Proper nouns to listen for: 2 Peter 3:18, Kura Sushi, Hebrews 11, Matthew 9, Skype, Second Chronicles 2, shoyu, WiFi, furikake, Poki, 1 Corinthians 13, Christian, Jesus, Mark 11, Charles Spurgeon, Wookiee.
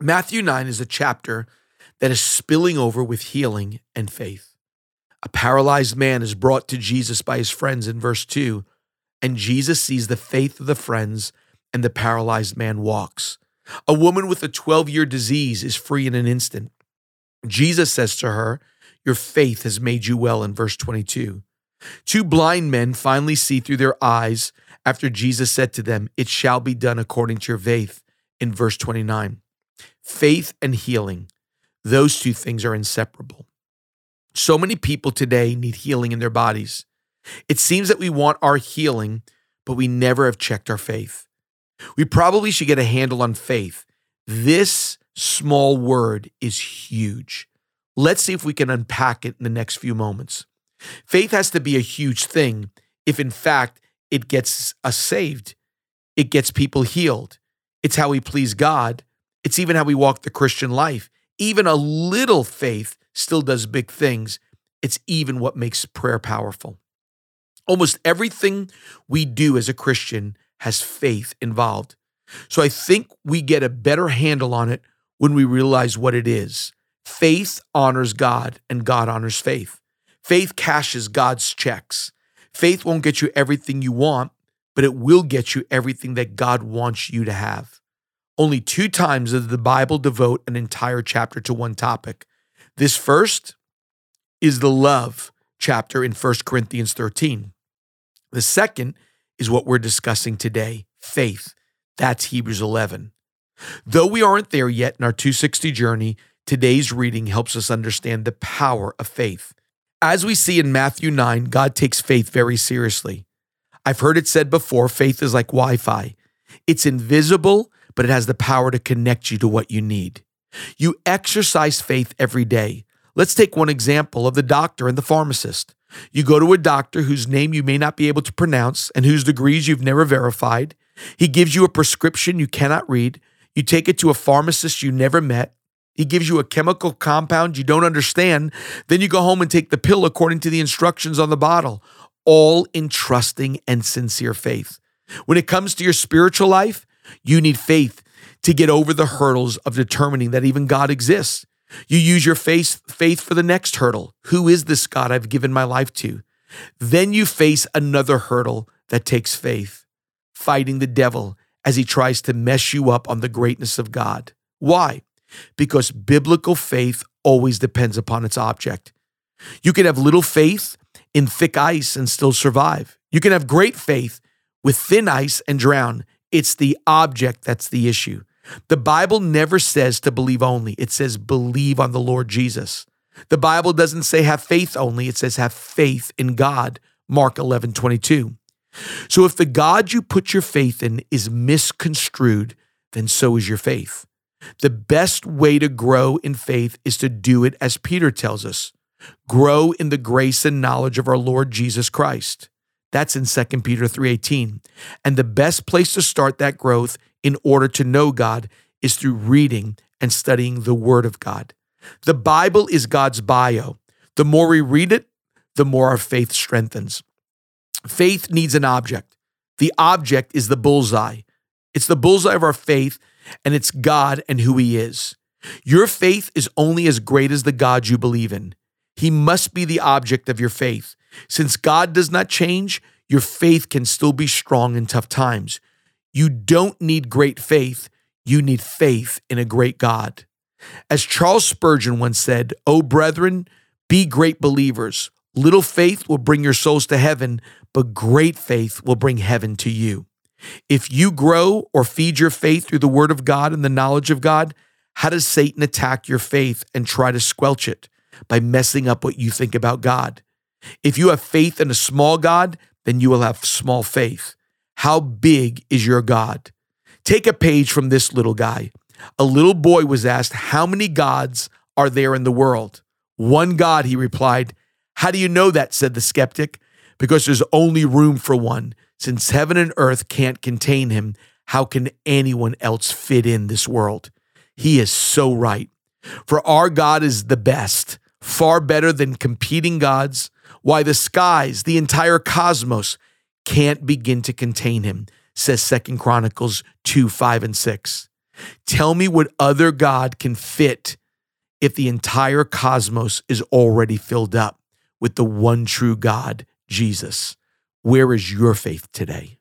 Matthew 9 is a chapter that is spilling over with healing and faith. A paralyzed man is brought to Jesus by his friends in verse 2, and Jesus sees the faith of the friends, and the paralyzed man walks. A woman with a 12-year disease is free in an instant. Jesus says to her, "Your faith has made you well," in verse 22. Two blind men finally see through their eyes after Jesus said to them, "It shall be done according to your faith," in verse 29. Faith and healing, those two things are inseparable. So many people today need healing in their bodies. It seems that we want our healing, but we never have checked our faith. We probably should get a handle on faith. This small word is huge. Let's see if we can unpack it in the next few moments. Faith has to be a huge thing if, in fact, it gets us saved. It gets people healed. It's how we please God. It's even how we walk the Christian life. Even a little faith still does big things. It's even what makes prayer powerful. Almost everything we do as a Christian has faith involved. So I think we get a better handle on it when we realize what it is. Faith honors God, and God honors faith. Faith cashes God's checks. Faith won't get you everything you want, but it will get you everything that God wants you to have. Only two times does the Bible devote an entire chapter to one topic. This first is the love chapter in 1 Corinthians 13. The second is what we're discussing today, faith. That's Hebrews 11. Though we aren't there yet in our 260 journey, today's reading helps us understand the power of faith. As we see in Matthew 9, God takes faith very seriously. I've heard it said before, faith is like Wi-Fi. It's invisible, but it has the power to connect you to what you need. You exercise faith every day. Let's take one example of the doctor and the pharmacist. You go to a doctor whose name you may not be able to pronounce and whose degrees you've never verified. He gives you a prescription you cannot read. You take it to a pharmacist you never met. He gives you a chemical compound you don't understand. Then you go home and take the pill according to the instructions on the bottle, all in trusting and sincere faith. When it comes to your spiritual life, you need faith to get over the hurdles of determining that even God exists. You use your faith for the next hurdle. Who is this God I've given my life to? Then you face another hurdle that takes faith, fighting the devil as he tries to mess you up on the greatness of God. Why? Because biblical faith always depends upon its object. You can have little faith in thick ice and still survive. You can have great faith with thin ice and drown. It's the object that's the issue. The Bible never says to believe only. It says believe on the Lord Jesus. The Bible doesn't say have faith only. It says have faith in God, Mark 11, 22. So if the God you put your faith in is misconstrued, then so is your faith. The best way to grow in faith is to do it as Peter tells us, grow in the grace and knowledge of our Lord Jesus Christ. That's in 2 Peter 3:18. And the best place to start that growth in order to know God is through reading and studying the Word of God. The Bible is God's bio. The more we read it, the more our faith strengthens. Faith needs an object. The object is the bullseye. It's the bullseye of our faith, and it's God and who He is. Your faith is only as great as the God you believe in. He must be the object of your faith. Since God does not change, your faith can still be strong in tough times. You don't need great faith. You need faith in a great God. As Charles Spurgeon once said, "O brethren, be great believers. Little faith will bring your souls to heaven, but great faith will bring heaven to you." If you grow or feed your faith through the Word of God and the knowledge of God, how does Satan attack your faith and try to squelch it? By messing up what you think about God. If you have faith in a small God, then you will have small faith. How big is your God? Take a page from this little guy. A little boy was asked, "How many gods are there in the world?" "One God," he replied. "How do you know that?" said the skeptic. "Because there's only room for one. Since heaven and earth can't contain him, how can anyone else fit in this world?" He is so right. For our God is the best, far better than competing gods. Why, the skies, the entire cosmos can't begin to contain him, says Second Chronicles 2, 5, and 6. Tell me what other God can fit if the entire cosmos is already filled up with the one true God, Jesus. Where is your faith today?